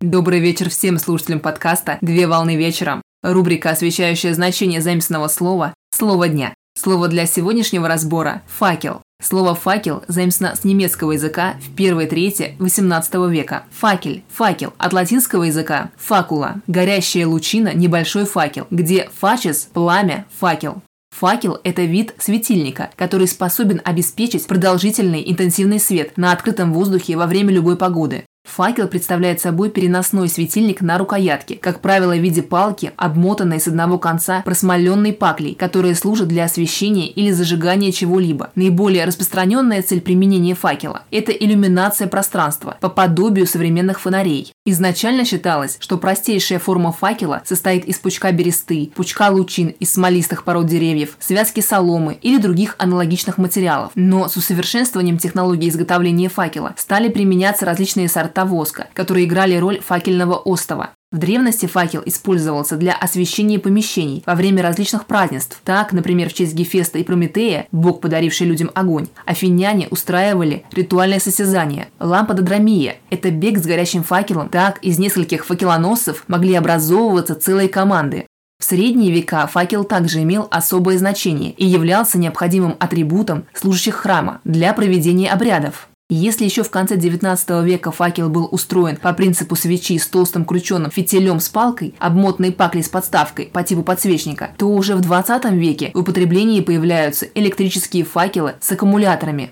Добрый вечер всем слушателям подкаста «Две волны вечером». Рубрика, освещающая значение заместного слова «Слово дня». Слово для сегодняшнего разбора – «факел». Слово «факел» заимствовано с немецкого языка в первой трети XVIII века. Факель, факел, от латинского языка «факула», горящая лучина, небольшой факел, где «фачес» – пламя, факел. Факел – это вид светильника, который способен обеспечить продолжительный интенсивный свет на открытом воздухе во время любой погоды. Факел представляет собой переносной светильник на рукоятке, как правило, в виде палки, обмотанной с одного конца просмоленной паклей, которая служит для освещения или зажигания чего-либо. Наиболее распространенная цель применения факела – это иллюминация пространства, по подобию современных фонарей. Изначально считалось, что простейшая форма факела состоит из пучка бересты, пучка лучин из смолистых пород деревьев, связки соломы или других аналогичных материалов. Но с усовершенствованием технологии изготовления факела стали применяться различные сорта воска, которые играли роль факельного остова. В древности факел использовался для освещения помещений во время различных празднеств. Так, например, в честь Гефеста и Прометея, бог, подаривший людям огонь, афиняне устраивали ритуальное состязание. Лампадодромия – это бег с горящим факелом. Так, из нескольких факелоносцев могли образовываться целые команды. В средние века факел также имел особое значение и являлся необходимым атрибутом служащих храма для проведения обрядов. Если еще в конце XIX века факел был устроен по принципу свечи с толстым крученым фитилем с палкой, обмотанной паклей с подставкой по типу подсвечника, то уже в XX веке в употреблении появляются электрические факелы с аккумуляторами.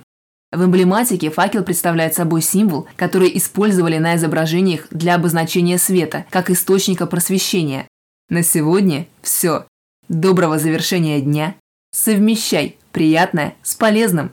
В эмблематике факел представляет собой символ, который использовали на изображениях для обозначения света, как источника просвещения. На сегодня все. Доброго завершения дня. Совмещай приятное с полезным.